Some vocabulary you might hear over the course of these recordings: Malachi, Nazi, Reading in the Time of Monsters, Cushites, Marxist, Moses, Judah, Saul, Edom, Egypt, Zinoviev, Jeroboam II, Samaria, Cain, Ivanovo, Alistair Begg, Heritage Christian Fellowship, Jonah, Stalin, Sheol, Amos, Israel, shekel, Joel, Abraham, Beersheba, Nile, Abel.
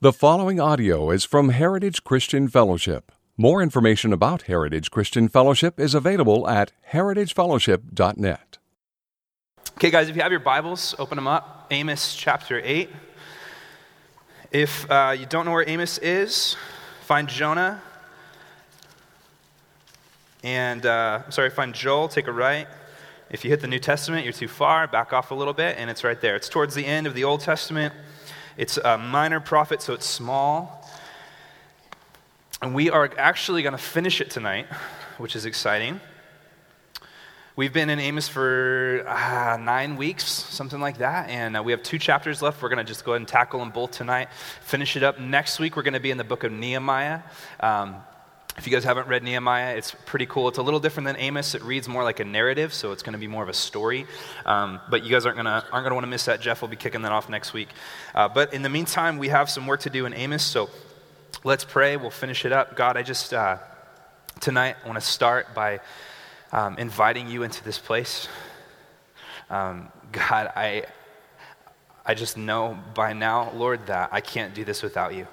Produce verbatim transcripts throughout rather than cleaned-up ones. The following audio is from Heritage Christian Fellowship. More information about Heritage Christian Fellowship is available at heritage fellowship dot net. Okay, guys, if you have your Bibles, open them up. Amos chapter eight. If uh, you don't know where Amos is, find Jonah. And, uh, sorry, find Joel, take a right. If you hit the New Testament, you're too far, back off a little bit, and it's right there. It's towards the end of the Old Testament. It's a minor prophet, so it's small. And we are actually going to finish it tonight, which is exciting. We've been in Amos for uh, nine weeks, something like that. And uh, we have two chapters left. We're going to just go ahead and tackle them both tonight, finish it up. Next week, we're going to be in the book of Nehemiah. Um, if you guys haven't read Nehemiah, it's pretty cool. It's a little different than Amos. It reads more like a narrative, so it's going to be more of a story. Um, but you guys aren't going to aren't going to want to miss that. Jeff will be kicking that off next week. Uh, but in the meantime, we have some work to do in Amos, so let's pray. We'll finish it up. God, I just, uh, tonight, I want to start by um, inviting you into this place. Um, God, I, I just know by now, Lord, that I can't do this without you.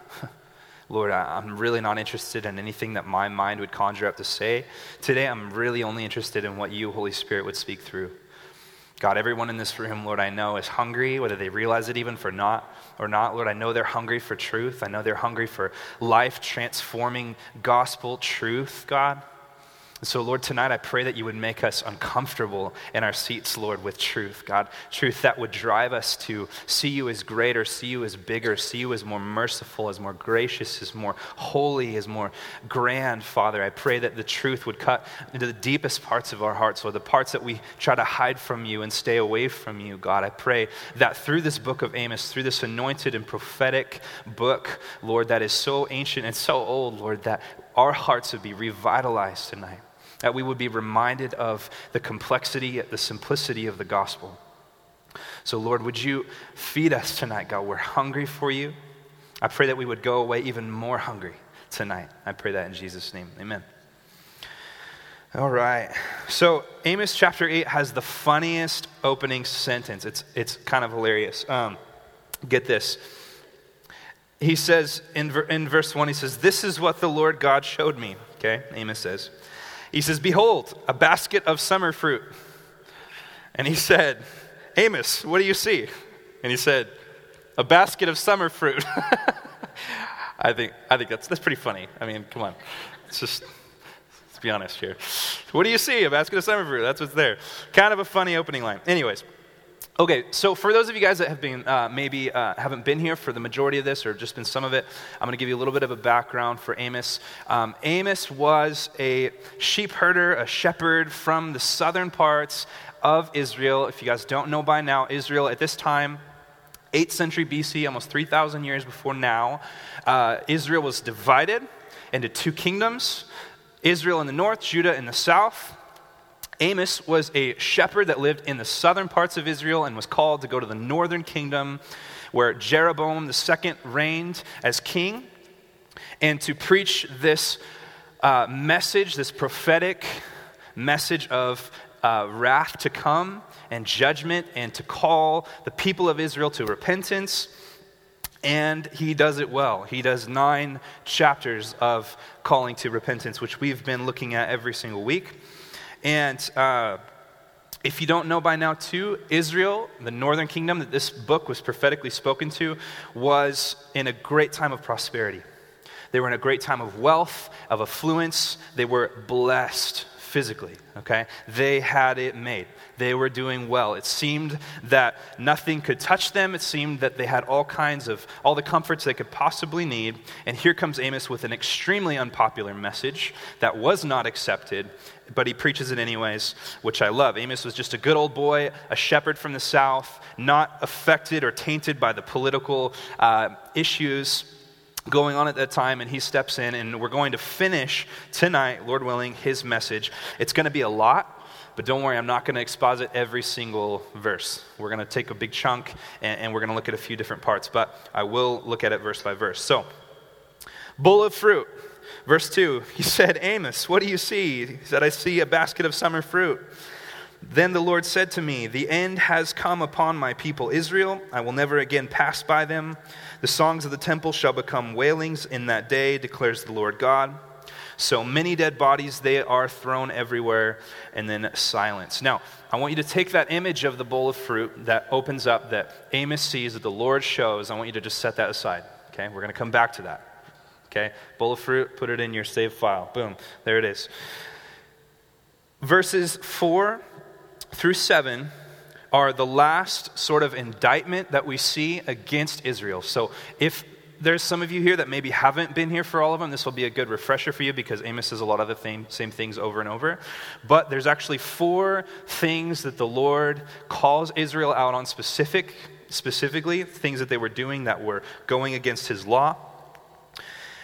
Lord, I'm really not interested in anything that my mind would conjure up to say. Today, I'm really only interested in what you, Holy Spirit, would speak through. God, everyone in this room, Lord, I know is hungry, whether they realize it even for not or not. Lord, I know they're hungry for truth. I know they're hungry for life-transforming gospel truth, God. And so, Lord, tonight I pray that you would make us uncomfortable in our seats, Lord, with truth, God. Truth that would drive us to see you as greater, see you as bigger, see you as more merciful, as more gracious, as more holy, as more grand, Father. I pray that the truth would cut into the deepest parts of our hearts, Lord, the parts that we try to hide from you and stay away from you, God. I pray that through this book of Amos, through this anointed and prophetic book, Lord, that is so ancient and so old, Lord, that our hearts would be revitalized tonight, that we would be reminded of the complexity, the simplicity of the gospel. So Lord, would you feed us tonight, God? We're hungry for you. I pray that we would go away even more hungry tonight. I pray that in Jesus' name, amen. All right, so Amos chapter eight has the funniest opening sentence. It's it's kind of hilarious. Um, get this. He says, in, in verse one, he says, "This is what the Lord God showed me," okay, Amos says. He says, "Behold, a basket of summer fruit." And he said, "Amos, what do you see?" And he said, "A basket of summer fruit." I think I think that's that's pretty funny. I mean, come on. It's just, let's be honest here. What do you see? A basket of summer fruit. That's what's there. Kind of a funny opening line. Anyways. Okay, so for those of you guys that have been uh, maybe uh, haven't been here for the majority of this or just been some of it, I'm going to give you a little bit of a background for Amos. Um, Amos was a sheep herder, a shepherd from the southern parts of Israel. If you guys don't know by now, Israel at this time, eighth century B C, almost three thousand years before now, uh, Israel was divided into two kingdoms, Israel in the north, Judah in the south. Amos was a shepherd that lived in the southern parts of Israel and was called to go to the northern kingdom where Jeroboam the second reigned as king and to preach this uh, message, this prophetic message of uh, wrath to come and judgment and to call the people of Israel to repentance. And he does it well. He does nine chapters of calling to repentance, which we've been looking at every single week. And uh, if you don't know by now, too, Israel, the northern kingdom that this book was prophetically spoken to, was in a great time of prosperity. They were in a great time of wealth, of affluence. They were blessed physically, okay? They had it made. They were doing well. It seemed that nothing could touch them. It seemed that they had all kinds of, all the comforts they could possibly need. And here comes Amos with an extremely unpopular message that was not accepted, but he preaches it anyways, which I love. Amos was just a good old boy, a shepherd from the south, not affected or tainted by the political uh, issues going on at that time, and he steps in, and we're going to finish tonight, Lord willing, his message. It's going to be a lot, but don't worry, I'm not going to exposit every single verse. We're going to take a big chunk, and, and we're going to look at a few different parts, but I will look at it verse by verse. So, bowl of fruit. Verse two, he said, "Amos, what do you see?" He said, "I see a basket of summer fruit." Then the Lord said to me, the end has come upon my people Israel. I will never again pass by them. The songs of the temple shall become wailings in that day, declares the Lord God. So many dead bodies, they are thrown everywhere, and then silence. Now, I want you to take that image of the bowl of fruit that opens up, that Amos sees, that the Lord shows. I want you to just set that aside, okay? We're going to come back to that, okay? Bowl of fruit, put it in your save file. Boom, there it is. Verses four through seven are the last sort of indictment that we see against Israel. So if there's some of you here that maybe haven't been here for all of them, this will be a good refresher for you, because Amos says a lot of the same, same things over and over. But there's actually four things that the Lord calls Israel out on specific, specifically, things that they were doing that were going against his law.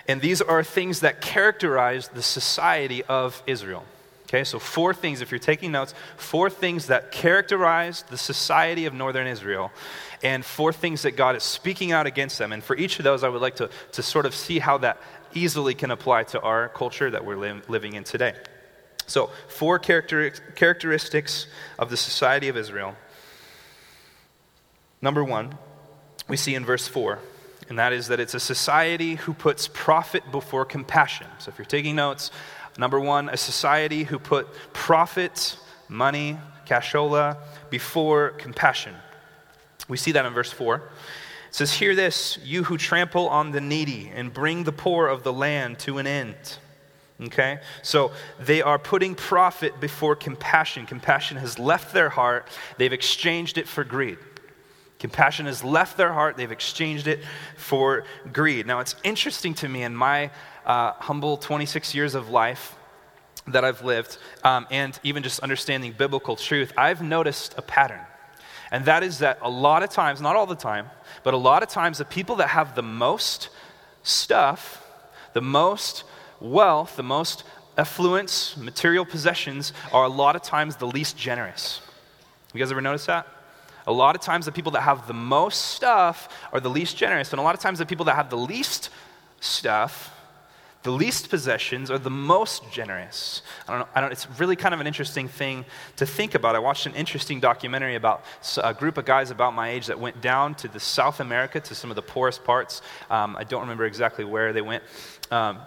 And these are things that characterize the society of Israel. Okay, so four things, if you're taking notes, four things that characterized the society of northern Israel, and four things that God is speaking out against them. And for each of those, I would like to, to sort of see how that easily can apply to our culture that we're li- living in today. So, four character- characteristics of the society of Israel. Number one, we see in verse four. And that is that it's a society who puts profit before compassion. So if you're taking notes, number one, a society who put profit, money, cashola, before compassion. We see that in verse four. It says, hear this, you who trample on the needy and bring the poor of the land to an end. Okay? So they are putting profit before compassion. Compassion has left their heart. They've exchanged it for greed. Compassion has left their heart. They've exchanged it for greed. Now, it's interesting to me in my uh, humble twenty-six years of life that I've lived, um, and even just understanding biblical truth, I've noticed a pattern. And that is that a lot of times, not all the time, but a lot of times the people that have the most stuff, the most wealth, the most affluence, material possessions, are a lot of times the least generous. You guys ever notice that? A lot of times the people that have the most stuff are the least generous. And a lot of times the people that have the least stuff, the least possessions, are the most generous. I don't know, I don't, it's really kind of an interesting thing to think about. I watched an interesting documentary about a group of guys about my age that went down to the South America, to some of the poorest parts. Um, I don't remember exactly where they went, um,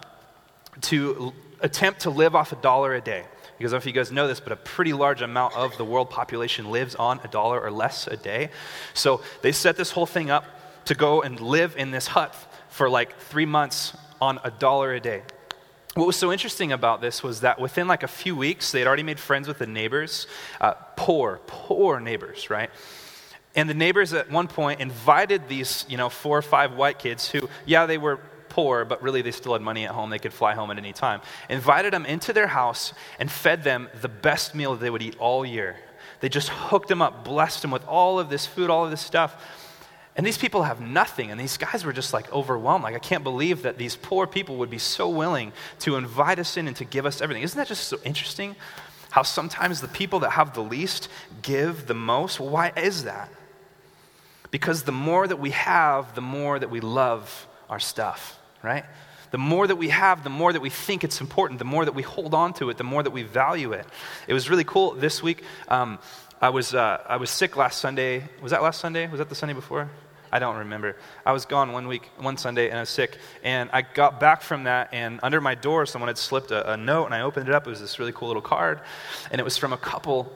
to attempt to live off a dollar a day. Because I don't know if you guys know this, but a pretty large amount of the world population lives on a dollar or less a day. So they set this whole thing up to go and live in this hut for like three months on a dollar a day. What was so interesting about this was that within like a few weeks, they had already made friends with the neighbors, uh, poor, poor neighbors, right? And the neighbors at one point invited these, you know, four or five white kids who, yeah, they were poor, but really they still had money at home. They could fly home at any time. Invited them into their house and fed them the best meal that they would eat all year. They just hooked them up, blessed them with all of this food, all of this stuff. And these people have nothing. And these guys were just like overwhelmed. Like, I can't believe that these poor people would be so willing to invite us in and to give us everything. Isn't that just so interesting? How sometimes the people that have the least give the most. Why is that? Because the more that we have, the more that we love our stuff. Right? The more that we have, the more that we think it's important, the more that we hold on to it, the more that we value it. It was really cool this week. Um, I was uh, I was sick last Sunday. Was that last Sunday? Was that the Sunday before? I don't remember. I was gone one week, one Sunday, and I was sick. And I got back from that, and under my door, someone had slipped a, a note, and I opened it up. It was this really cool little card, and it was from a couple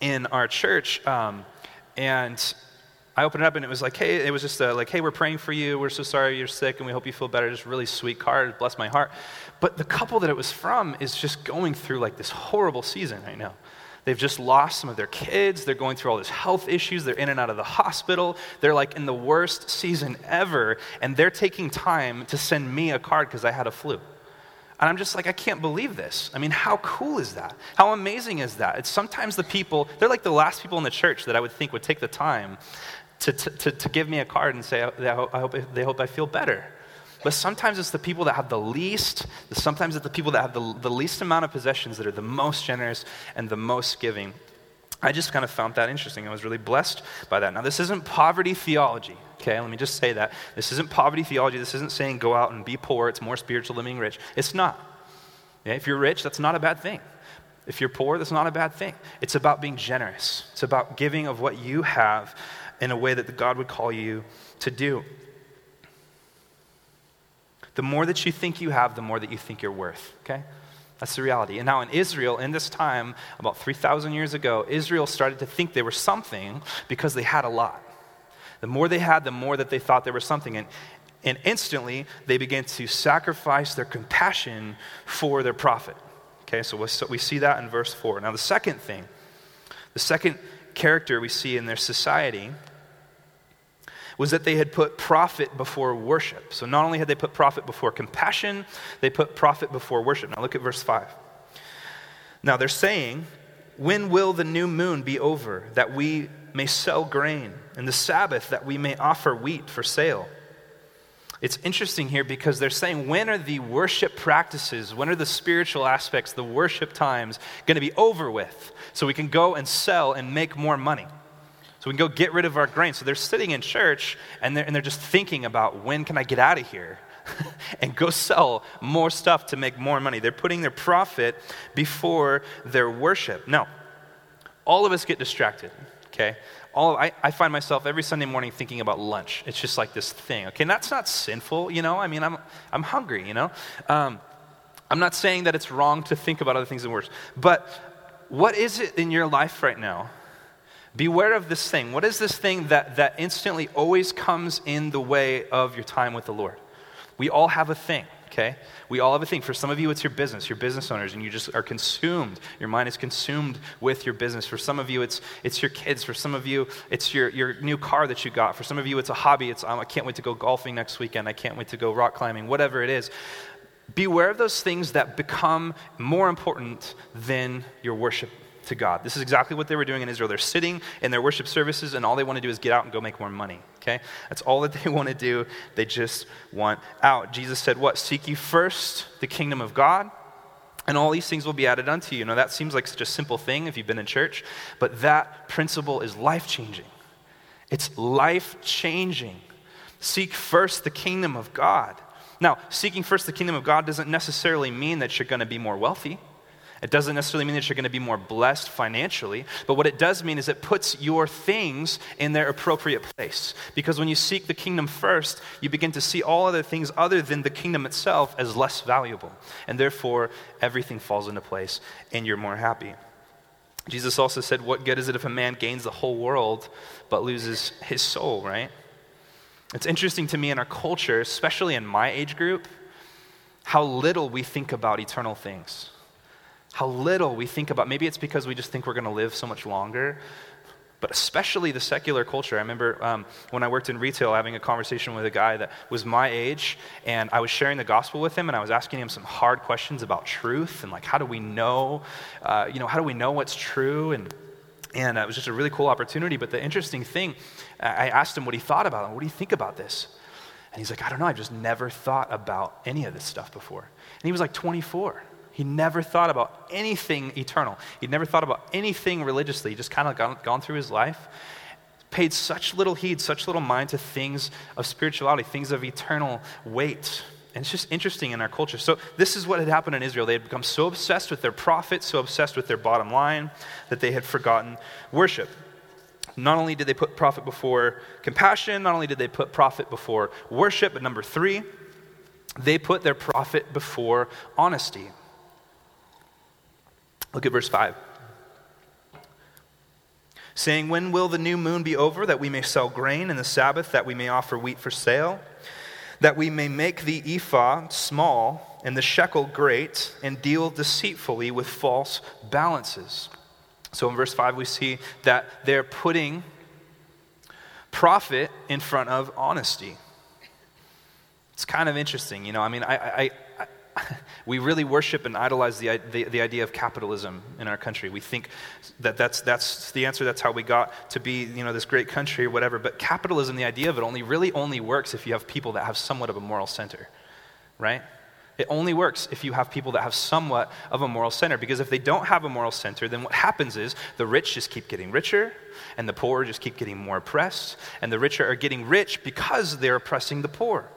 in our church, um, and I opened it up and it was like, hey, it was just a, like, hey, we're praying for you. We're so sorry you're sick and we hope you feel better. Just really sweet card. Bless my heart. But the couple that it was from is just going through like this horrible season right now. They've just lost some of their kids. They're going through all these health issues. They're in and out of the hospital. They're like in the worst season ever. And they're taking time to send me a card because I had a flu. And I'm just like, I can't believe this. I mean, how cool is that? How amazing is that? It's sometimes the people, they're like the last people in the church that I would think would take the time To, to to give me a card and say, I hope, I hope they hope I feel better. But sometimes it's the people that have the least, sometimes it's the people that have the, the least amount of possessions that are the most generous and the most giving. I just kind of found that interesting. I was really blessed by that. Now, this isn't poverty theology, okay? Let me just say that. This isn't poverty theology. This isn't saying go out and be poor. It's more spiritual than being rich. It's not. Yeah, if you're rich, that's not a bad thing. If you're poor, that's not a bad thing. It's about being generous. It's about giving of what you have in a way that God would call you to do. The more that you think you have, the more that you think you're worth, okay? That's the reality. And now in Israel, in this time, about three thousand years ago, Israel started to think they were something because they had a lot. The more they had, the more that they thought they were something. And and instantly, they began to sacrifice their compassion for their profit. Okay, so, we'll, so we see that in verse four. Now the second thing, the second character we see in their society was that they had put profit before worship. So not only had they put profit before compassion, they put profit before worship. Now look at verse five. Now they're saying, "When will the new moon be over, that we may sell grain, and the Sabbath that we may offer wheat for sale?" It's interesting here because they're saying, when are the worship practices, when are the spiritual aspects, the worship times going to be over with so we can go and sell and make more money? So we can go get rid of our grain. So they're sitting in church and they're, and they're just thinking about, when can I get out of here and go sell more stuff to make more money? They're putting their profit before their worship. Now, all of us get distracted, okay? All I, I find myself every Sunday morning thinking about lunch. It's just like this thing, okay? And that's not sinful, you know? I mean, I'm I'm hungry, you know? Um, I'm not saying that it's wrong to think about other things than words. But what is it in your life right now? Beware of this thing. What is this thing that, that instantly always comes in the way of your time with the Lord? We all have a thing, okay? We all have a thing. For some of you, it's your business. You're business owners, and you just are consumed. Your mind is consumed with your business. For some of you, it's it's your kids. For some of you, it's your, your new car that you got. For some of you, it's a hobby. It's, um, I can't wait to go golfing next weekend. I can't wait to go rock climbing, whatever it is. Beware of those things that become more important than your worship to God. This is exactly what they were doing in Israel. They're sitting in their worship services, and all they want to do is get out and go make more money, okay? That's all that they want to do. They just want out. Jesus said what? Seek ye first the kingdom of God, and all these things will be added unto you. Now, that seems like such a simple thing if you've been in church, but that principle is life-changing. It's life-changing. Seek first the kingdom of God. Now, seeking first the kingdom of God doesn't necessarily mean that you're going to be more wealthy. It doesn't necessarily mean that you're going to be more blessed financially, but what it does mean is it puts your things in their appropriate place. Because when you seek the kingdom first, you begin to see all other things other than the kingdom itself as less valuable. And therefore, everything falls into place and you're more happy. Jesus also said, what good is it if a man gains the whole world but loses his soul, right? It's interesting to me in our culture, especially in my age group, how little we think about eternal things. How little we think about, maybe it's because we just think we're going to live so much longer, but especially the secular culture. I remember um, when I worked in retail having a conversation with a guy that was my age, and I was sharing the gospel with him, and I was asking him some hard questions about truth, and like, how do we know, uh, you know, how do we know what's true? And and it was just a really cool opportunity, but the interesting thing, I asked him what he thought about it. What do you think about this? And he's like, I don't know, I've just never thought about any of this stuff before. And he was like twenty-four. He never thought about anything eternal. He'd never thought about anything religiously. He just kind of gone, gone through his life, paid such little heed, such little mind to things of spirituality, things of eternal weight. And it's just interesting in our culture. So this is what had happened in Israel. They had become so obsessed with their profit, so obsessed with their bottom line, that they had forgotten worship. Not only did they put profit before compassion, not only did they put profit before worship, but number three, they put their profit before honesty. Look at verse five. Saying, when will the new moon be over, that we may sell grain, and the Sabbath, that we may offer wheat for sale, that we may make the ephah small, and the shekel great, and deal deceitfully with false balances. So in verse five, we see that they're putting profit in front of honesty. It's kind of interesting, you know, I mean, I... I, I we really worship and idolize the, the the idea of capitalism in our country. We think that that's that's the answer. That's how we got to be, you know, this great country or whatever. But capitalism, the idea of it, only really only works if you have people that have somewhat of a moral center, right? It only works if you have people that have somewhat of a moral center, because if they don't have a moral center, then what happens is the rich just keep getting richer, and the poor just keep getting more oppressed, and the richer are getting rich because they're oppressing the poor.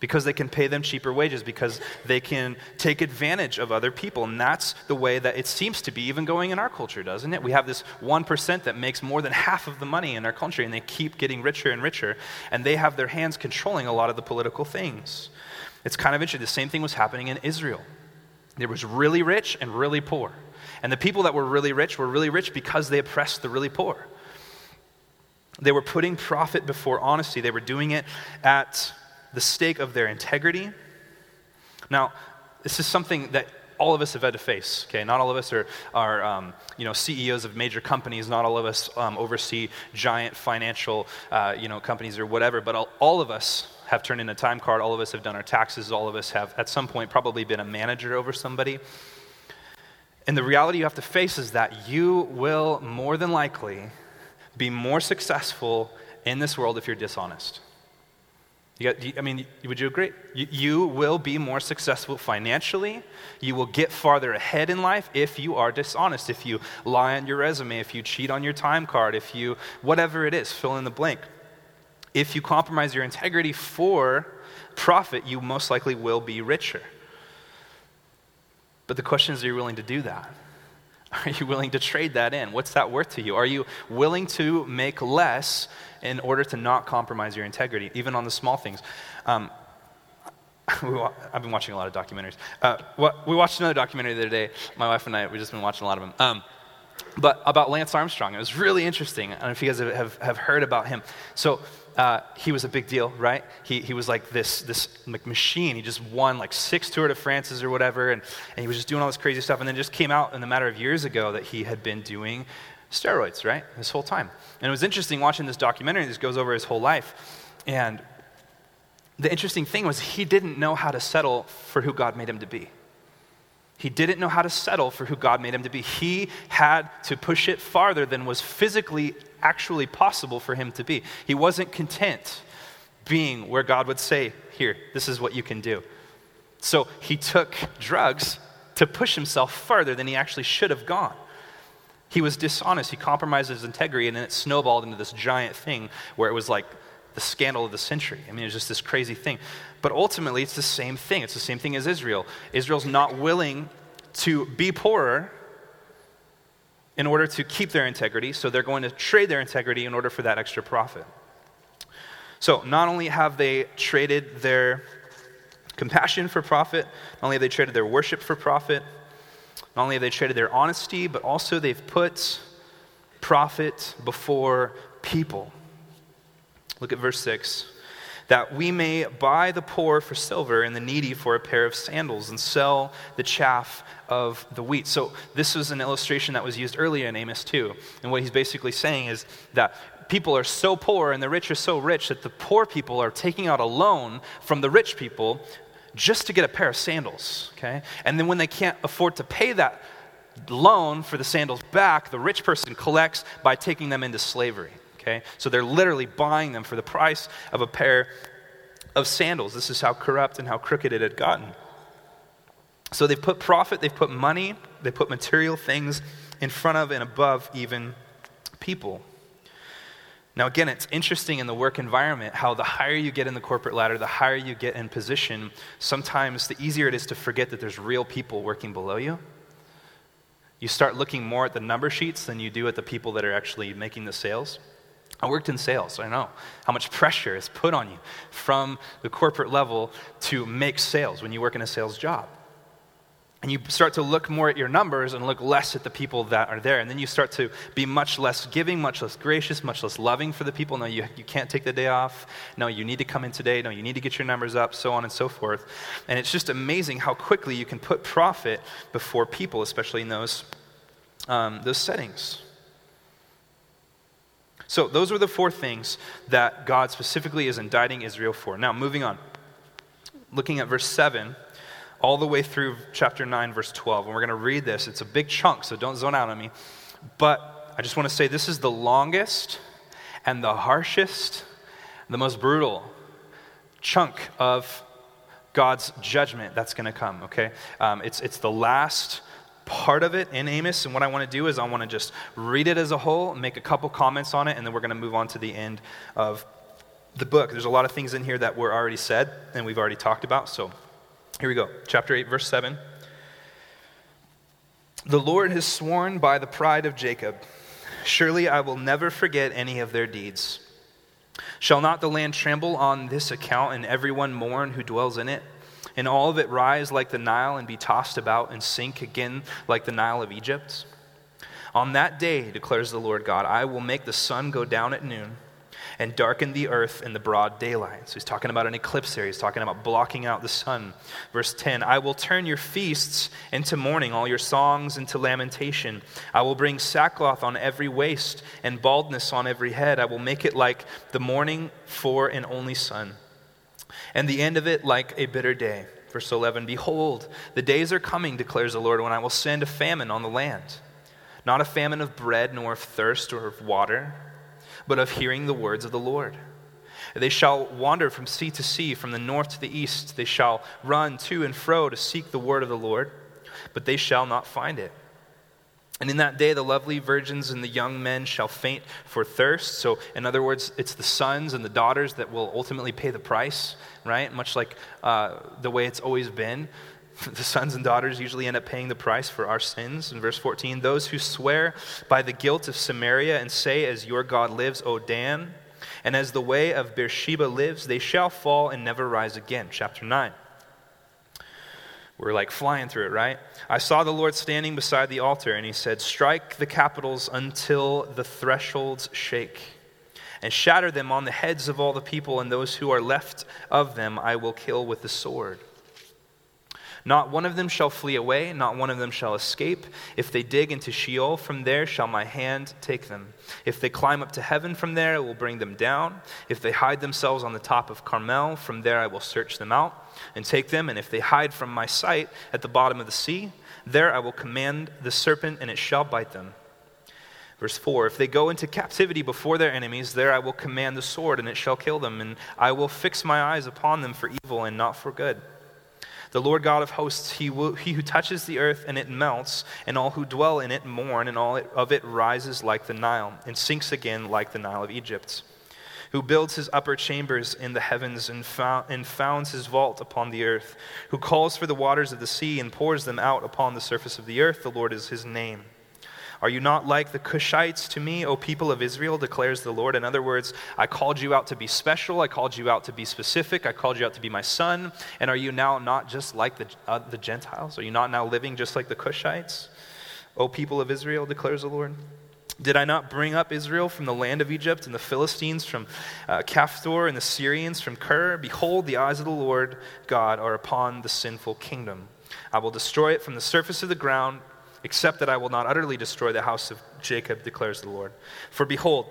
because they can pay them cheaper wages, because they can take advantage of other people. And that's the way that it seems to be even going in our culture, doesn't it? We have this one percent that makes more than half of the money in our country, and they keep getting richer and richer, and they have their hands controlling a lot of the political things. It's kind of interesting. The same thing was happening in Israel. There was really rich and really poor. And the people that were really rich were really rich because they oppressed the really poor. They were putting profit before honesty. They were doing it at the stake of their integrity. Now, this is something that all of us have had to face, okay? Not all of us are, are um, you know, C E Os of major companies. Not all of us um, oversee giant financial, uh, you know, companies or whatever. But all, all of us have turned in a time card. All of us have done our taxes. All of us have, at some point, probably been a manager over somebody. And the reality you have to face is that you will more than likely be more successful in this world if you're dishonest. You got, I mean, would you agree? You, you will be more successful financially. You will get farther ahead in life if you are dishonest, if you lie on your resume, if you cheat on your time card, if you, whatever it is, fill in the blank. If you compromise your integrity for profit, you most likely will be richer. But the question is, are you willing to do that? Are you willing to trade that in? What's that worth to you? Are you willing to make less in order to not compromise your integrity, even on the small things? Um, wa- I've been watching a lot of documentaries. Uh, what, we watched another documentary the other day. My wife and I, we've just been watching a lot of them. Um, but about Lance Armstrong. It was really interesting. I don't know if you guys have, have heard about him. So uh, he was a big deal, right? He he was like this this like machine. He just won like six Tour de France's or whatever, and, and he was just doing all this crazy stuff. And then it just came out in a matter of years ago that he had been doing steroids, right, this whole time. And it was interesting watching this documentary. This goes over his whole life. And the interesting thing was he didn't know how to settle for who God made him to be. He didn't know how to settle for who God made him to be. He had to push it farther than was physically actually possible for him to be. He wasn't content being where God would say, here, this is what you can do. So he took drugs to push himself further than he actually should have gone. He was dishonest. He compromised his integrity, and then it snowballed into this giant thing where it was like the scandal of the century. I mean, it was just this crazy thing. But ultimately, it's the same thing. It's the same thing as Israel. Israel's not willing to be poorer in order to keep their integrity, so they're going to trade their integrity in order for that extra profit. So not only have they traded their compassion for profit, not only have they traded their worship for profit, not only have they traded their honesty, but also they've put profit before people. Look at verse six. That we may buy the poor for silver and the needy for a pair of sandals and sell the chaff of the wheat. So this was an illustration that was used earlier in Amos two. And what he's basically saying is that people are so poor and the rich are so rich that the poor people are taking out a loan from the rich people just to get a pair of sandals, okay? And then when they can't afford to pay that loan for the sandals back, the rich person collects by taking them into slavery, okay? So they're literally buying them for the price of a pair of sandals. This is how corrupt and how crooked it had gotten. So they've put profit, they've put money, they put material things in front of and above even people. Now, again, it's interesting in the work environment how the higher you get in the corporate ladder, the higher you get in position, sometimes the easier it is to forget that there's real people working below you. You start looking more at the number sheets than you do at the people that are actually making the sales. I worked in sales, so I know how much pressure is put on you from the corporate level to make sales when you work in a sales job. And you start to look more at your numbers and look less at the people that are there. And then you start to be much less giving, much less gracious, much less loving for the people. No, you, you can't take the day off. No, you need to come in today. No, you need to get your numbers up, so on and so forth. And it's just amazing how quickly you can put profit before people, especially in those, um, those settings. So those were the four things that God specifically is indicting Israel for. Now, moving on. Looking at verse seven. All the way through chapter nine, verse twelve. And we're going to read this. It's a big chunk, so don't zone out on me. But I just want to say this is the longest and the harshest, the most brutal chunk of God's judgment that's going to come, okay? Um, it's, it's the last part of it in Amos. And what I want to do is I want to just read it as a whole, make a couple comments on it, and then we're going to move on to the end of the book, there's a lot of things in here that were already said and we've already talked about. So here we go. Chapter eight, verse seven. The Lord has sworn by the pride of Jacob, surely I will never forget any of their deeds. Shall not the land tremble on this account, and everyone mourn who dwells in it? And all of it rise like the Nile and be tossed about and sink again like the Nile of Egypt? On that day, declares the Lord God, I will make the sun go down at noon and darken the earth in the broad daylight. So he's talking about an eclipse here. He's talking about blocking out the sun. Verse ten, I will turn your feasts into mourning, all your songs into lamentation. I will bring sackcloth on every waist and baldness on every head. I will make it like the morning for an only son, and the end of it like a bitter day. Verse eleven, behold, the days are coming, declares the Lord, when I will send a famine on the land, not a famine of bread, nor of thirst, or of water, but of hearing the words of the Lord. They shall wander from sea to sea, from the north to the east. They shall run to and fro to seek the word of the Lord, but they shall not find it. And in that day, the lovely virgins and the young men shall faint for thirst. So in other words, it's the sons and the daughters that will ultimately pay the price, right? Much like uh, the way it's always been. The sons and daughters usually end up paying the price for our sins. In verse fourteen, those who swear by the guilt of Samaria and say, as your God lives, O Dan, and as the way of Beersheba lives, they shall fall and never rise again. Chapter nine. We're like flying through it, right? I saw the Lord standing beside the altar, and he said, strike the capitals until the thresholds shake, and shatter them on the heads of all the people, and those who are left of them I will kill with the sword. Not one of them shall flee away, not one of them shall escape. If they dig into Sheol, from there shall my hand take them. If they climb up to heaven, from there I will bring them down. If they hide themselves on the top of Carmel, from there I will search them out and take them. And if they hide from my sight at the bottom of the sea, there I will command the serpent, and it shall bite them. Verse four, if they go into captivity before their enemies, there I will command the sword, and it shall kill them. And I will fix my eyes upon them for evil and not for good. The Lord God of hosts, he, will, he who touches the earth and it melts, and all who dwell in it mourn, and all it, of it rises like the Nile, and sinks again like the Nile of Egypt, who builds his upper chambers in the heavens and, found, and founds his vault upon the earth, who calls for the waters of the sea and pours them out upon the surface of the earth. The Lord is his name. Are you not like the Cushites to me, O people of Israel, declares the Lord? In other words, I called you out to be special. I called you out to be specific. I called you out to be my son. And are you now not just like the, uh, the Gentiles? Are you not now living just like the Cushites? O people of Israel, declares the Lord. Did I not bring up Israel from the land of Egypt, and the Philistines from uh, Caphtor, and the Syrians from Kir? Behold, the eyes of the Lord God are upon the sinful kingdom. I will destroy it from the surface of the ground, except that I will not utterly destroy the house of Jacob, declares the Lord. For behold,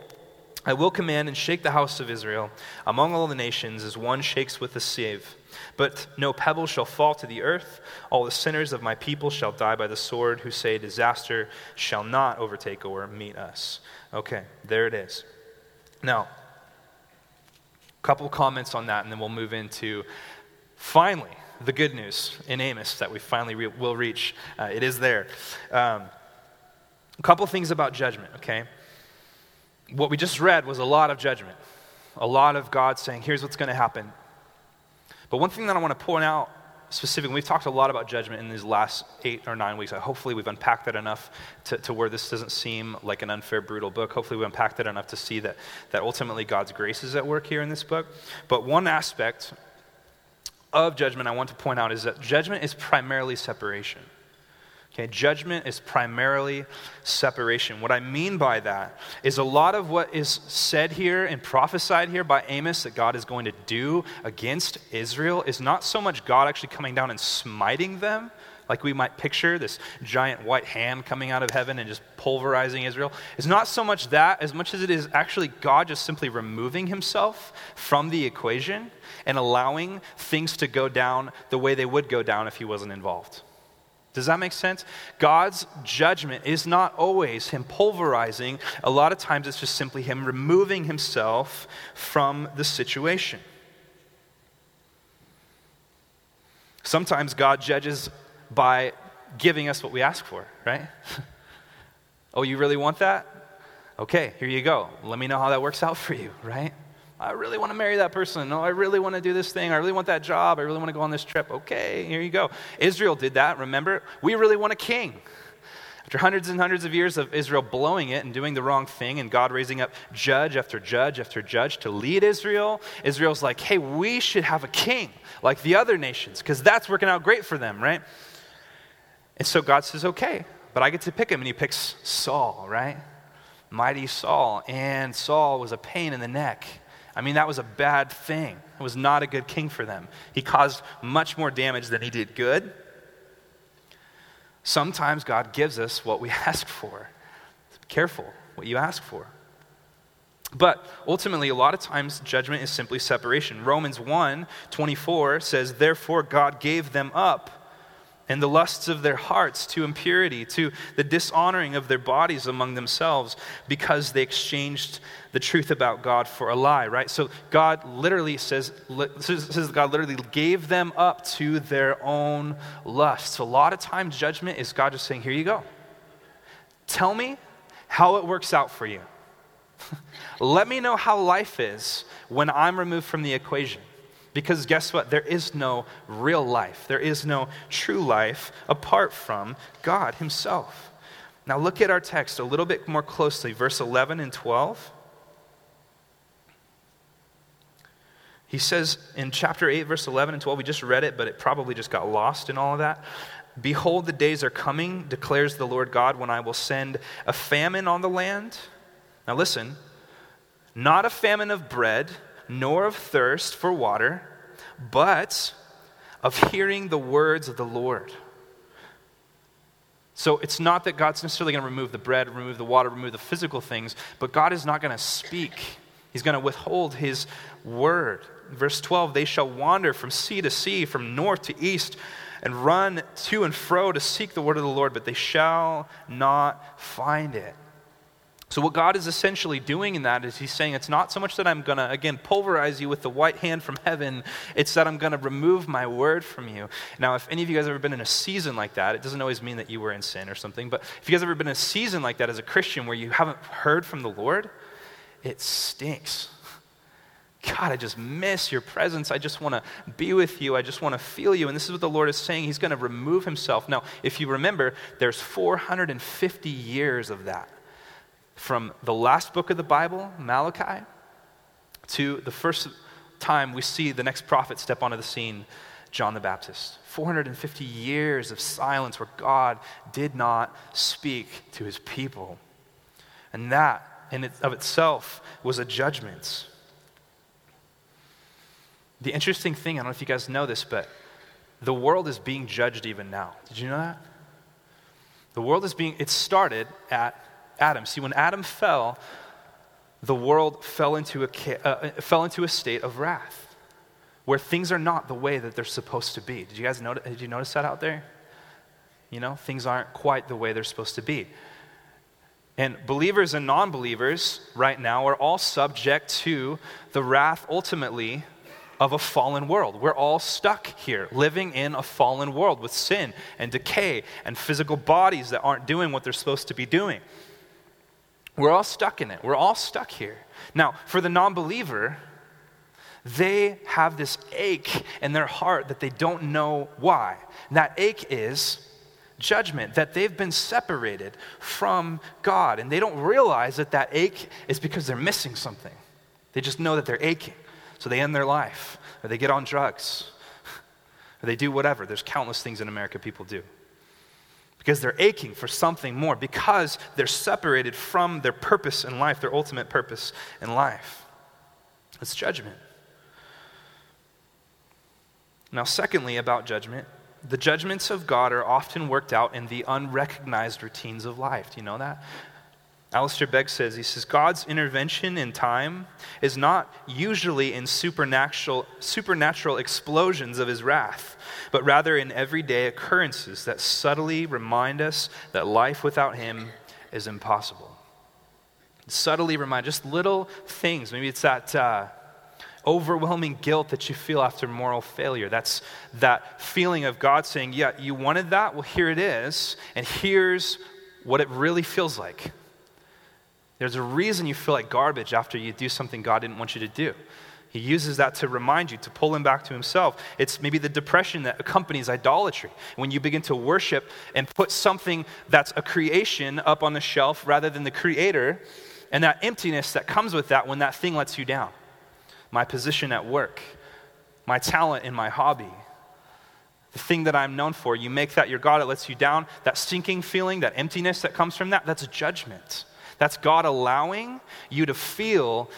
I will command and shake the house of Israel among all the nations, as one shakes with a sieve. But no pebble shall fall to the earth. All the sinners of my people shall die by the sword, who say disaster shall not overtake or meet us. Okay, there it is. Now, a couple comments on that, and then we'll move into, finally, the good news in Amos that we finally re- will reach. Uh, it is there. Um, a couple things about judgment, okay? What we just read was a lot of judgment, a lot of God saying, here's what's going to happen. But one thing that I want to point out specifically, we've talked a lot about judgment in these last eight or nine weeks. Hopefully we've unpacked that enough to, to where this doesn't seem like an unfair, brutal book. Hopefully we unpacked that enough to see that, that ultimately God's grace is at work here in this book. But one aspect of judgment I want to point out is that judgment is primarily separation. Okay, judgment is primarily separation. What I mean by that is a lot of what is said here and prophesied here by Amos that God is going to do against Israel is not so much God actually coming down and smiting them, like we might picture this giant white hand coming out of heaven and just pulverizing Israel. It's not so much that, as much as it is actually God just simply removing himself from the equation and allowing things to go down the way they would go down if he wasn't involved. Does that make sense? God's judgment is not always him pulverizing. A lot of times it's just simply him removing himself from the situation. Sometimes God judges by giving us what we ask for, right? Oh, you really want that? Okay, here you go. Let me know how that works out for you, right? I really want to marry that person. No, I really want to do this thing. I really want that job. I really want to go on this trip. Okay, here you go. Israel did that, remember? We really want a king. After hundreds and hundreds of years of Israel blowing it and doing the wrong thing and God raising up judge after judge after judge to lead Israel, Israel's like, hey, we should have a king like the other nations because that's working out great for them, right? And so God says, okay, but I get to pick him. And he picks Saul, right? Mighty Saul. And Saul was a pain in the neck. I mean, that was a bad thing. It was not a good king for them. He caused much more damage than he did good. Sometimes God gives us what we ask for. Be careful what you ask for. But ultimately, a lot of times, judgment is simply separation. Romans one twenty-four says, therefore God gave them up in the lusts of their hearts to impurity, to the dishonoring of their bodies among themselves, because they exchanged the truth about God for a lie, right? So God literally says, says God literally gave them up to their own lusts. A lot of times judgment is God just saying, here you go. Tell me how it works out for you. Let me know how life is when I'm removed from the equation. Because guess what? There is no real life. There is no true life apart from God himself. Now look at our text a little bit more closely. Verse eleven and twelve. He says in chapter eight, verse eleven and twelve, we just read it, but it probably just got lost in all of that. Behold, the days are coming, declares the Lord God, when I will send a famine on the land. Now listen, not a famine of bread, nor of thirst for water, but of hearing the words of the Lord. So it's not that God's necessarily going to remove the bread, remove the water, remove the physical things, but God is not going to speak. He's going to withhold his word. Verse twelve, they shall wander from sea to sea, from north to east, and run to and fro to seek the word of the Lord, but they shall not find it. So what God is essentially doing in that is he's saying it's not so much that I'm going to, again, pulverize you with the white hand from heaven. It's that I'm going to remove my word from you. Now, if any of you guys have ever been in a season like that, it doesn't always mean that you were in sin or something, but if you guys have ever been in a season like that as a Christian where you haven't heard from the Lord, it stinks. God, I just miss your presence. I just want to be with you. I just want to feel you. And this is what the Lord is saying. He's going to remove himself. Now, if you remember, there's four hundred fifty years of that. From the last book of the Bible, Malachi, to the first time we see the next prophet step onto the scene, John the Baptist. four hundred fifty years of silence where God did not speak to his people. And that in it of itself was a judgment. The interesting thing, I don't know if you guys know this, but the world is being judged even now. Did you know that? The world is being, it started at Adam. See, when Adam fell, the world fell into a uh, fell into a state of wrath, where things are not the way that they're supposed to be. Did you guys notice? Did you notice that out there? You know, things aren't quite the way they're supposed to be. And believers and non-believers right now are all subject to the wrath ultimately of a fallen world. We're all stuck here, living in a fallen world with sin and decay and physical bodies that aren't doing what they're supposed to be doing. We're all stuck in it. We're all stuck here. Now, for the non-believer, they have this ache in their heart that they don't know why. And that ache is judgment, that they've been separated from God. And they don't realize that that ache is because they're missing something. They just know that they're aching. So they end their life, or they get on drugs, or they do whatever. There's countless things in America people do. Because they're aching for something more, because they're separated from their purpose in life, their ultimate purpose in life. It's judgment. Now, secondly, about judgment, the judgments of God are often worked out in the unrecognized routines of life. Do you know that? Alistair Begg says, he says, God's intervention in time is not usually in supernatural, supernatural explosions of his wrath, but rather in everyday occurrences that subtly remind us that life without him is impossible. Subtly remind, just little things. Maybe it's that uh, overwhelming guilt that you feel after moral failure. That's that feeling of God saying, yeah, you wanted that? Well, here it is, and here's what it really feels like. There's a reason you feel like garbage after you do something God didn't want you to do. He uses that to remind you, to pull him back to himself. It's maybe the depression that accompanies idolatry. When you begin to worship and put something that's a creation up on the shelf rather than the creator, and that emptiness that comes with that when that thing lets you down. My position at work, my talent in my hobby, the thing that I'm known for, you make that your God, it lets you down. That sinking feeling, that emptiness that comes from that, that's a judgment. That's God allowing you to feel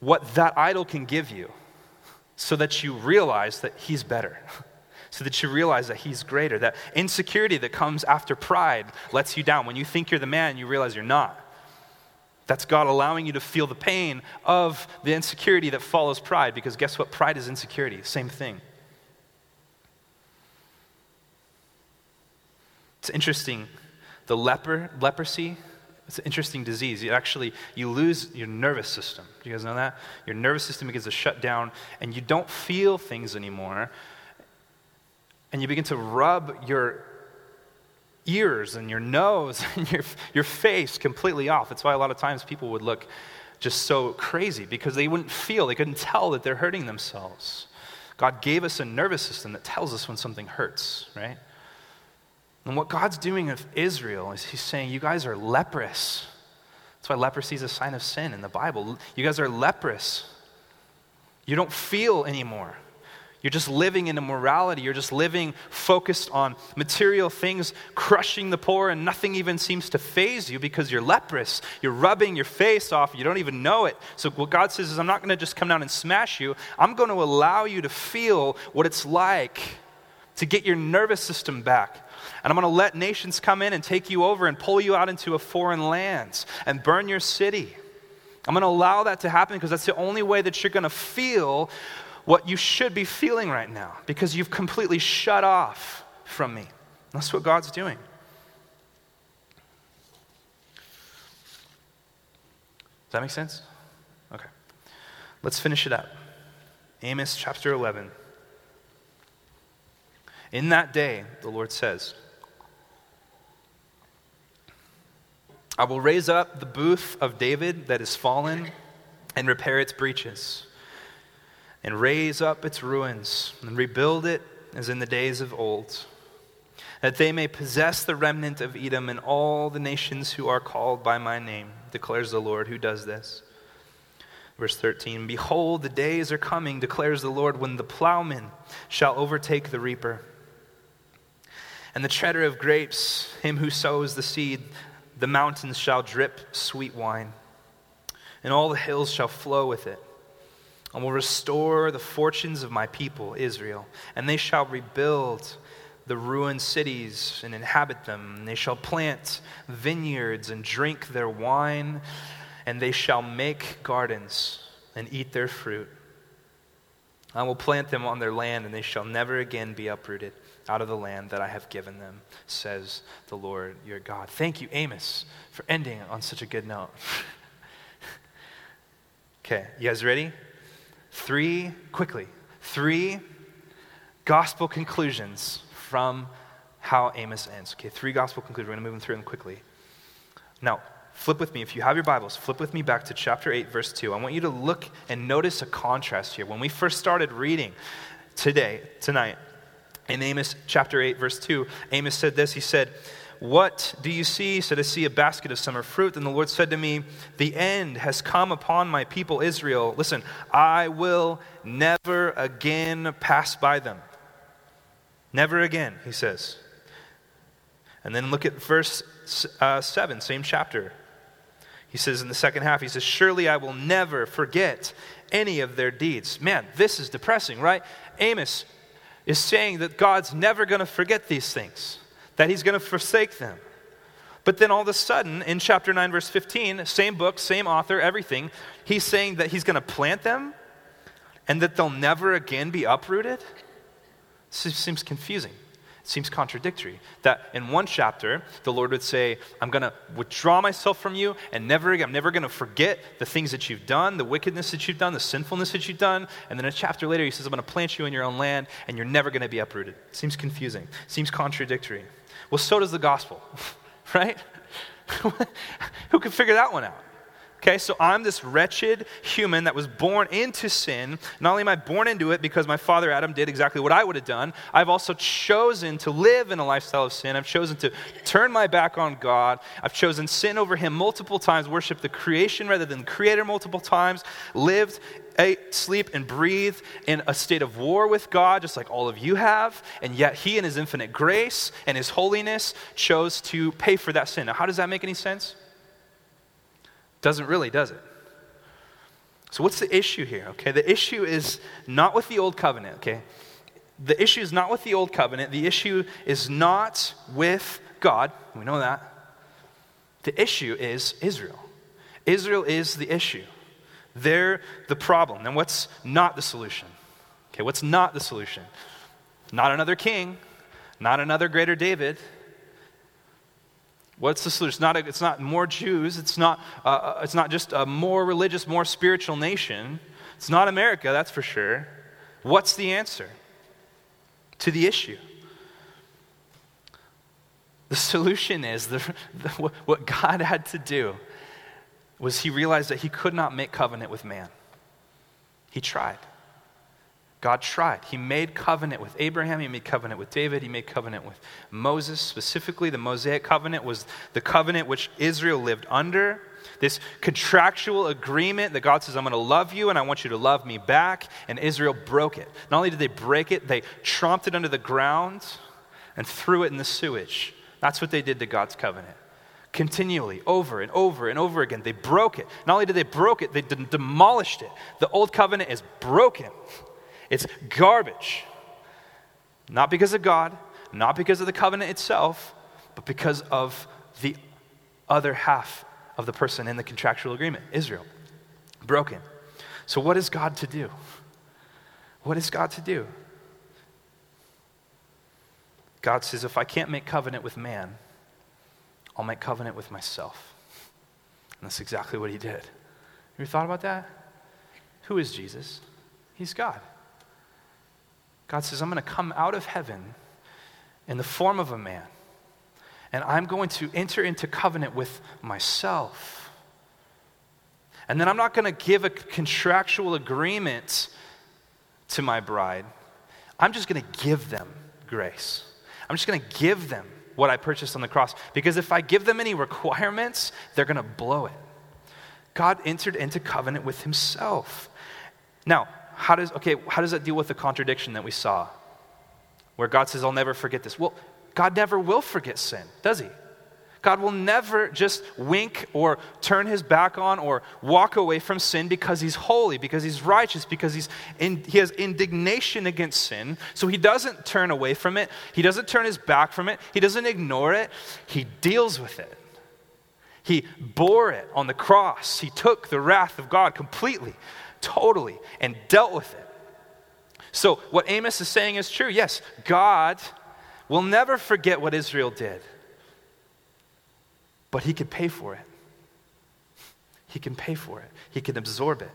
what that idol can give you so that you realize that he's better, so that you realize that he's greater. That insecurity that comes after pride lets you down. When you think you're the man, you realize you're not. That's God allowing you to feel the pain of the insecurity that follows pride, because guess what? Pride is insecurity, same thing. It's interesting, the leper, leprosy, it's an interesting disease. You actually, you lose your nervous system. Do you guys know that? Your nervous system begins to shut down and you don't feel things anymore. And you begin to rub your ears and your nose and your your face completely off. That's why a lot of times people would look just so crazy, because they wouldn't feel, they couldn't tell that they're hurting themselves. God gave us a nervous system that tells us when something hurts, right? And what God's doing with Israel is he's saying, you guys are leprous. That's why leprosy is a sign of sin in the Bible. You guys are leprous. You don't feel anymore. You're just living in immorality. You're just living focused on material things, crushing the poor, and nothing even seems to faze you because you're leprous. You're rubbing your face off. You don't even know it. So what God says is, I'm not going to just come down and smash you. I'm going to allow you to feel what it's like to get your nervous system back. And I'm going to let nations come in and take you over and pull you out into a foreign land and burn your city. I'm going to allow that to happen because that's the only way that you're going to feel what you should be feeling right now, because you've completely shut off from me. That's what God's doing. Does that make sense? Okay. Let's finish it up. Amos chapter eleven. In that day, the Lord says, I will raise up the booth of David that is fallen and repair its breaches and raise up its ruins and rebuild it as in the days of old, that they may possess the remnant of Edom and all the nations who are called by my name, declares the Lord who does this. Verse thirteen, behold, the days are coming, declares the Lord, when the plowman shall overtake the reaper, and the treader of grapes, him who sows the seed. The mountains shall drip sweet wine, and all the hills shall flow with it. I will restore the fortunes of my people, Israel, and they shall rebuild the ruined cities and inhabit them. And they shall plant vineyards and drink their wine, and they shall make gardens and eat their fruit. I will plant them on their land, and they shall never again be uprooted out of the land that I have given them, says the Lord your God. Thank you, Amos, for ending on such a good note. Okay, you guys ready? Three, quickly, three gospel conclusions from how Amos ends. Okay, three gospel conclusions. We're going to move them through them quickly. Now, flip with me, if you have your Bibles, flip with me back to chapter eight, verse two. I want you to look and notice a contrast here. When we first started reading today, tonight, in Amos chapter eight, verse two, Amos said this. He said, what do you see? He said, I see a basket of summer fruit. And the Lord said to me, the end has come upon my people Israel. Listen, I will never again pass by them. Never again, he says. And then look at verse uh, seven, same chapter. He says in the second half, he says, surely I will never forget any of their deeds. Man, this is depressing, right? Amos is saying that God's never going to forget these things, that he's going to forsake them. But then all of a sudden, in chapter nine, verse fifteen, same book, same author, everything, he's saying that he's going to plant them and that they'll never again be uprooted. This seems confusing. Seems contradictory, that in one chapter, the Lord would say, I'm going to withdraw myself from you and never, I'm never going to forget the things that you've done, the wickedness that you've done, the sinfulness that you've done. And then a chapter later, he says, I'm going to plant you in your own land and you're never going to be uprooted. Seems confusing. Seems contradictory. Well, so does the gospel, right? Who can figure that one out? Okay, so I'm this wretched human that was born into sin. Not only am I born into it because my father Adam did exactly what I would have done, I've also chosen to live in a lifestyle of sin. I've chosen to turn my back on God. I've chosen sin over him multiple times, worshiped the creation rather than the creator multiple times, lived, ate, sleep, and breathe in a state of war with God, just like all of you have, and yet he in his infinite grace and his holiness chose to pay for that sin. Now, how does that make any sense? Doesn't really, does it? So what's the issue here, okay? The issue is not with the old covenant, okay? The issue is not with the old covenant. The issue is not with God. We know that. The issue is Israel. Israel is the issue. They're the problem. Then what's not the solution? Okay, what's not the solution? Not another king. Not another greater David. What's the solution? It's not, a, it's not more Jews. It's not, uh, it's not just a more religious, more spiritual nation. It's not America, that's for sure. What's the answer to the issue? The solution is the, the, what God had to do was he realized that he could not make covenant with man. He tried. God tried. He made covenant with Abraham. He made covenant with David. He made covenant with Moses. Specifically, the Mosaic covenant was the covenant which Israel lived under. This contractual agreement that God says, I'm going to love you and I want you to love me back. And Israel broke it. Not only did they break it, they tromped it under the ground and threw it in the sewage. That's what they did to God's covenant. Continually, over and over and over again, they broke it. Not only did they broke it, they d- demolished it. The old covenant is broken. It's garbage, not because of God, not because of the covenant itself, but because of the other half of the person in the contractual agreement, Israel, broken. So what is God to do? What is God to do? God says, if I can't make covenant with man, I'll make covenant with myself. And that's exactly what he did. Have you thought about that? Who is Jesus? He's God. God says, I'm going to come out of heaven in the form of a man, and I'm going to enter into covenant with myself. And then I'm not going to give a contractual agreement to my bride. I'm just going to give them grace. I'm just going to give them what I purchased on the cross, because if I give them any requirements, they're going to blow it. God entered into covenant with himself. Now, How does, okay, how does that deal with the contradiction that we saw? Where God says, I'll never forget this. Well, God never will forget sin, does he? God will never just wink or turn his back on or walk away from sin because he's holy, because he's righteous, because he's in, he has indignation against sin. So he doesn't turn away from it. He doesn't turn his back from it. He doesn't ignore it. He deals with it. He bore it on the cross. He took the wrath of God completely, totally, and dealt with it. So what Amos is saying is true. Yes, God will never forget what Israel did, but he can pay for it. He can pay for it. He can absorb it.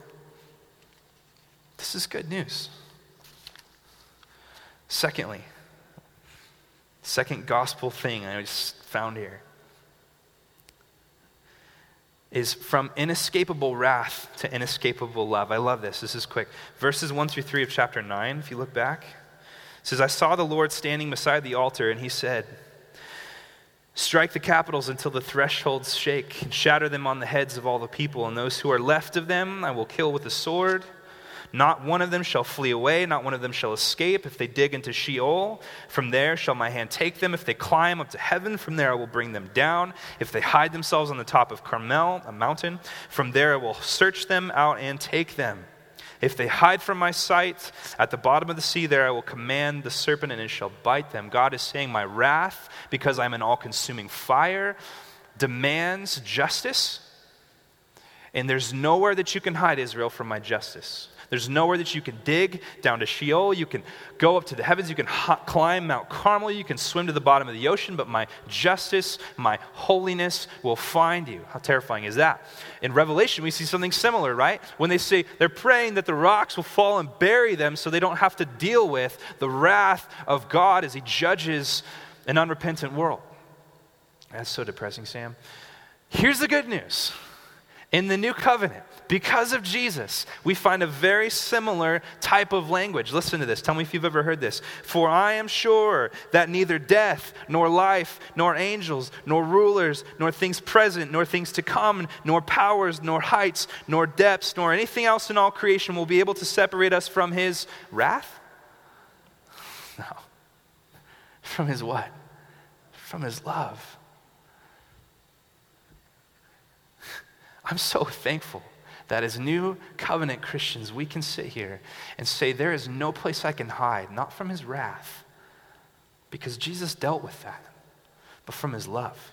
This is good news. Secondly, second gospel thing I just found here is from inescapable wrath to inescapable love. I love this. This is quick. Verses one through three of chapter nine, if you look back. It says, I saw the Lord standing beside the altar, and he said, strike the capitals until the thresholds shake, and shatter them on the heads of all the people, and those who are left of them I will kill with the sword. Not one of them shall flee away, not one of them shall escape. If they dig into Sheol, from there shall my hand take them. If they climb up to heaven, from there I will bring them down. If they hide themselves on the top of Carmel, a mountain, from there I will search them out and take them. If they hide from my sight, at the bottom of the sea, there I will command the serpent and it shall bite them. God is saying my wrath, because I'm an all-consuming fire, demands justice. And there's nowhere that you can hide, Israel, from my justice. There's nowhere that you can dig down to Sheol. You can go up to the heavens. You can hot climb Mount Carmel. You can swim to the bottom of the ocean. But my justice, my holiness will find you. How terrifying is that? In Revelation, we see something similar, right? When they say they're praying that the rocks will fall and bury them so they don't have to deal with the wrath of God as he judges an unrepentant world. That's so depressing, Sam. Here's the good news. In the new covenant, because of Jesus, we find a very similar type of language. Listen to this. Tell me if you've ever heard this. For I am sure that neither death, nor life, nor angels, nor rulers, nor things present, nor things to come, nor powers, nor heights, nor depths, nor anything else in all creation will be able to separate us from his wrath? No. From his what? From his love. I'm so thankful that as new covenant Christians, we can sit here and say, there is no place I can hide, not from his wrath, because Jesus dealt with that, but from his love.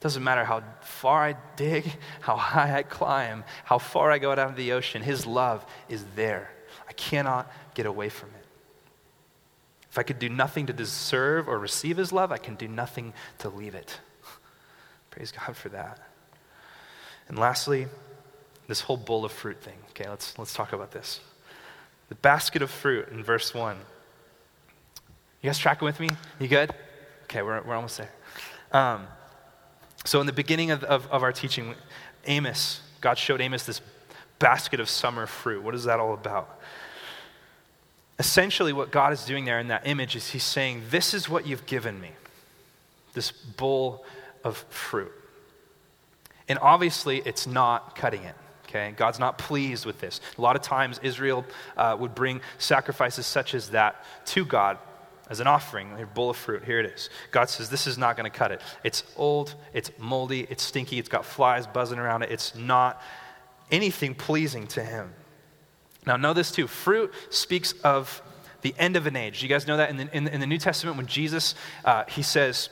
Doesn't matter how far I dig, how high I climb, how far I go down to the ocean, his love is there. I cannot get away from it. If I could do nothing to deserve or receive his love, I can do nothing to leave it. Praise God for that. And lastly, this whole bowl of fruit thing. Okay, let's let's talk about this. The basket of fruit in verse one. You guys tracking with me? You good? Okay, we're we're almost there. Um, so in the beginning of, of, of our teaching, Amos, God showed Amos this basket of summer fruit. What is that all about? Essentially what God is doing there in that image is he's saying, this is what you've given me, this bowl of fruit. And obviously, it's not cutting it, okay? God's not pleased with this. A lot of times, Israel uh, would bring sacrifices such as that to God as an offering, a bowl of fruit, here it is. God says, this is not gonna cut it. It's old, it's moldy, it's stinky, it's got flies buzzing around it. It's not anything pleasing to him. Now, know this too, fruit speaks of the end of an age. You guys know that in the, in, in the New Testament, when Jesus, uh, he says,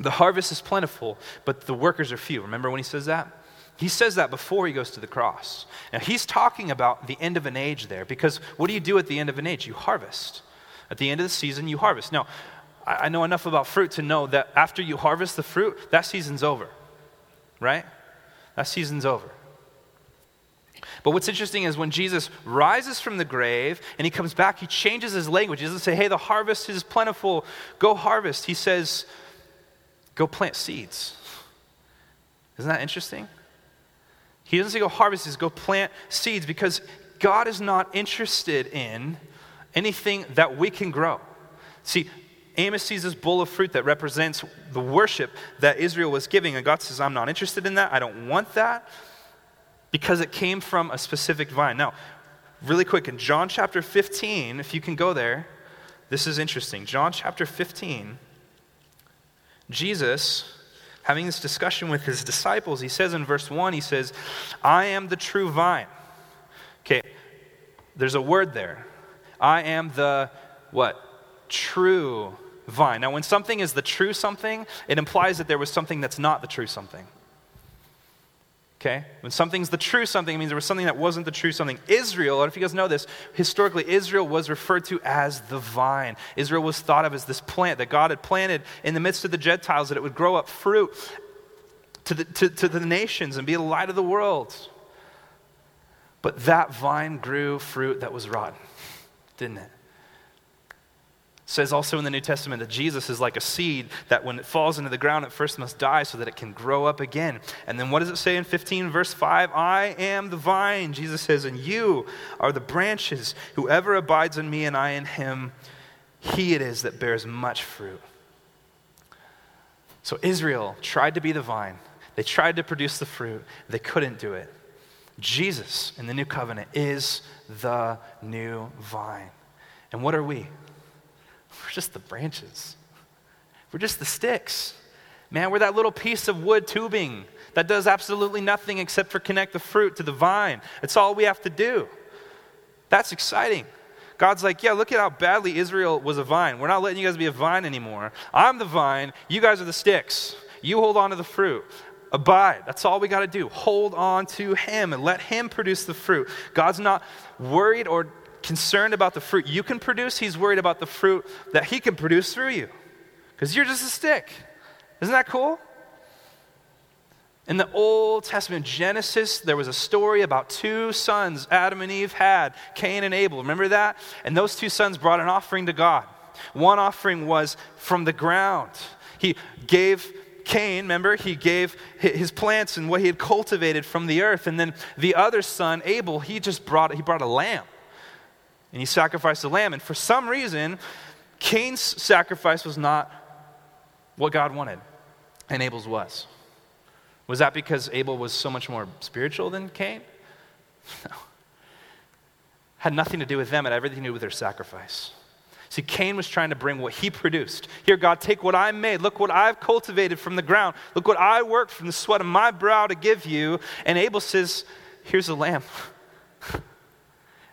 the harvest is plentiful, but the workers are few. Remember when he says that? He says that before he goes to the cross. Now, he's talking about the end of an age there, because what do you do at the end of an age? You harvest. At the end of the season, you harvest. Now, I know enough about fruit to know that after you harvest the fruit, that season's over, right? That season's over. But what's interesting is when Jesus rises from the grave and he comes back, he changes his language. He doesn't say, hey, the harvest is plentiful, go harvest. He says, go plant seeds. Isn't that interesting? He doesn't say go harvest, he says go plant seeds, because God is not interested in anything that we can grow. See, Amos sees this bowl of fruit that represents the worship that Israel was giving, and God says, I'm not interested in that, I don't want that, because it came from a specific vine. Now, really quick, in John chapter fifteen, if you can go there, this is interesting. John chapter fifteen, Jesus, having this discussion with his disciples, he says in verse one, he says, I am the true vine. Okay, there's a word there. I am the, what? True vine. Now, when something is the true something, it implies that there was something that's not the true something. Okay? When something's the true something, it means there was something that wasn't the true something. Israel, I don't know if you guys know this, historically, Israel was referred to as the vine. Israel was thought of as this plant that God had planted in the midst of the Gentiles, that it would grow up fruit to the, to, to the nations and be the light of the world. But that vine grew fruit that was rotten, didn't it? It says also in the New Testament that Jesus is like a seed that when it falls into the ground, it first must die so that it can grow up again. And then what does it say in fifteen, verse five? I am the vine, Jesus says, and you are the branches. Whoever abides in me and I in him, he it is that bears much fruit. So Israel tried to be the vine. They tried to produce the fruit. They couldn't do it. Jesus in the new covenant is the new vine. And what are we? We're just the branches. We're just the sticks. Man, we're that little piece of wood tubing that does absolutely nothing except for connect the fruit to the vine. That's all we have to do. That's exciting. God's like, yeah, look at how badly Israel was a vine. We're not letting you guys be a vine anymore. I'm the vine. You guys are the sticks. You hold on to the fruit. Abide. That's all we got to do. Hold on to him and let him produce the fruit. God's not worried or concerned about the fruit you can produce. He's worried about the fruit that he can produce through you, because you're just a stick. Isn't that cool? In the Old Testament, Genesis, there was a story about two sons Adam and Eve had, Cain and Abel. Remember that? And those two sons brought an offering to God. One offering was from the ground. He gave Cain, remember, he gave his plants and what he had cultivated from the earth. And then the other son, Abel, he just brought he brought a lamb. And he sacrificed a lamb. And for some reason, Cain's sacrifice was not what God wanted. And Abel's was. Was that because Abel was so much more spiritual than Cain? No. Had nothing to do with them. It had everything to do with their sacrifice. See, Cain was trying to bring what he produced. Here, God, take what I made. Look what I've cultivated from the ground. Look what I worked from the sweat of my brow to give you. And Abel says, here's a lamb.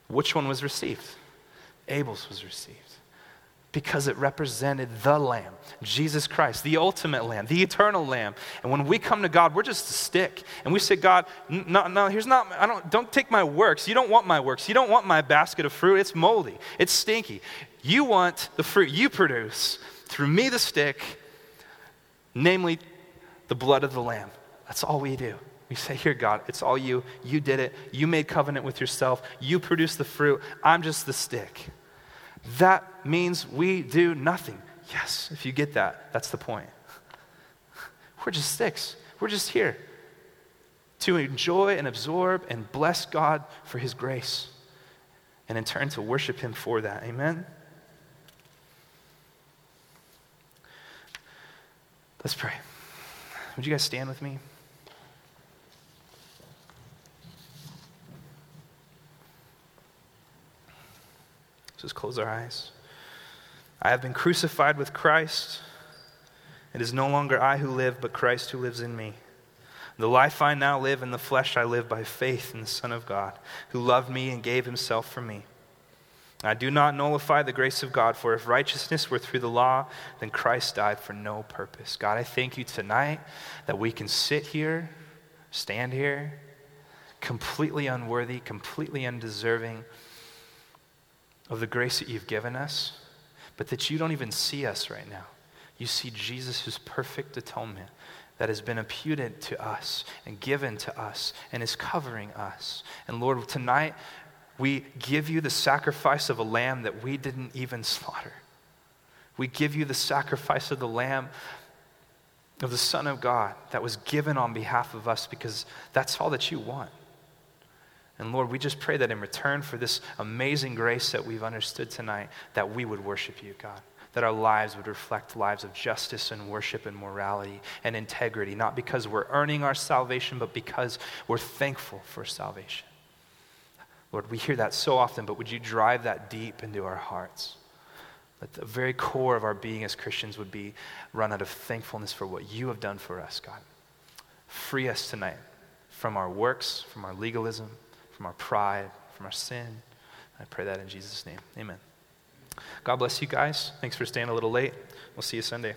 Which one was received? Abel's was received. Because it represented the Lamb, Jesus Christ, the ultimate Lamb, the eternal Lamb. And when we come to God, we're just a stick, and we say, God, no, no, here's not. I don't. Don't take my works. You don't want my works. You don't want my basket of fruit. It's moldy. It's stinky. You want the fruit you produce through me, the stick, namely, the blood of the Lamb. That's all we do. We say, here, God, it's all you. You did it. You made covenant with yourself. You produced the fruit. I'm just the stick. That means we do nothing. Yes, if you get that, that's the point. We're just sticks. We're just here to enjoy and absorb and bless God for his grace and in turn to worship him for that. Amen? Let's pray. Would you guys stand with me? Just close our eyes. I have been crucified with Christ. It is no longer I who live, but Christ who lives in me. The life I now live in the flesh, I live by faith in the Son of God, who loved me and gave himself for me. I do not nullify the grace of God, for if righteousness were through the law, then Christ died for no purpose. God, I thank you tonight that we can sit here, stand here, completely unworthy, completely undeserving of the grace that you've given us, but that you don't even see us right now. You see Jesus' perfect atonement that has been imputed to us and given to us and is covering us. And Lord, tonight we give you the sacrifice of a lamb that we didn't even slaughter. We give you the sacrifice of the lamb of the Son of God that was given on behalf of us because that's all that you want. And Lord, we just pray that in return for this amazing grace that we've understood tonight, that we would worship you, God. That our lives would reflect lives of justice and worship and morality and integrity, not because we're earning our salvation, but because we're thankful for salvation. Lord, we hear that so often, but would you drive that deep into our hearts? That the very core of our being as Christians would be run out of thankfulness for what you have done for us, God. Free us tonight from our works, from our legalism, from our pride, from our sin. I pray that in Jesus' name. Amen. God bless you guys. Thanks for staying a little late. We'll see you Sunday.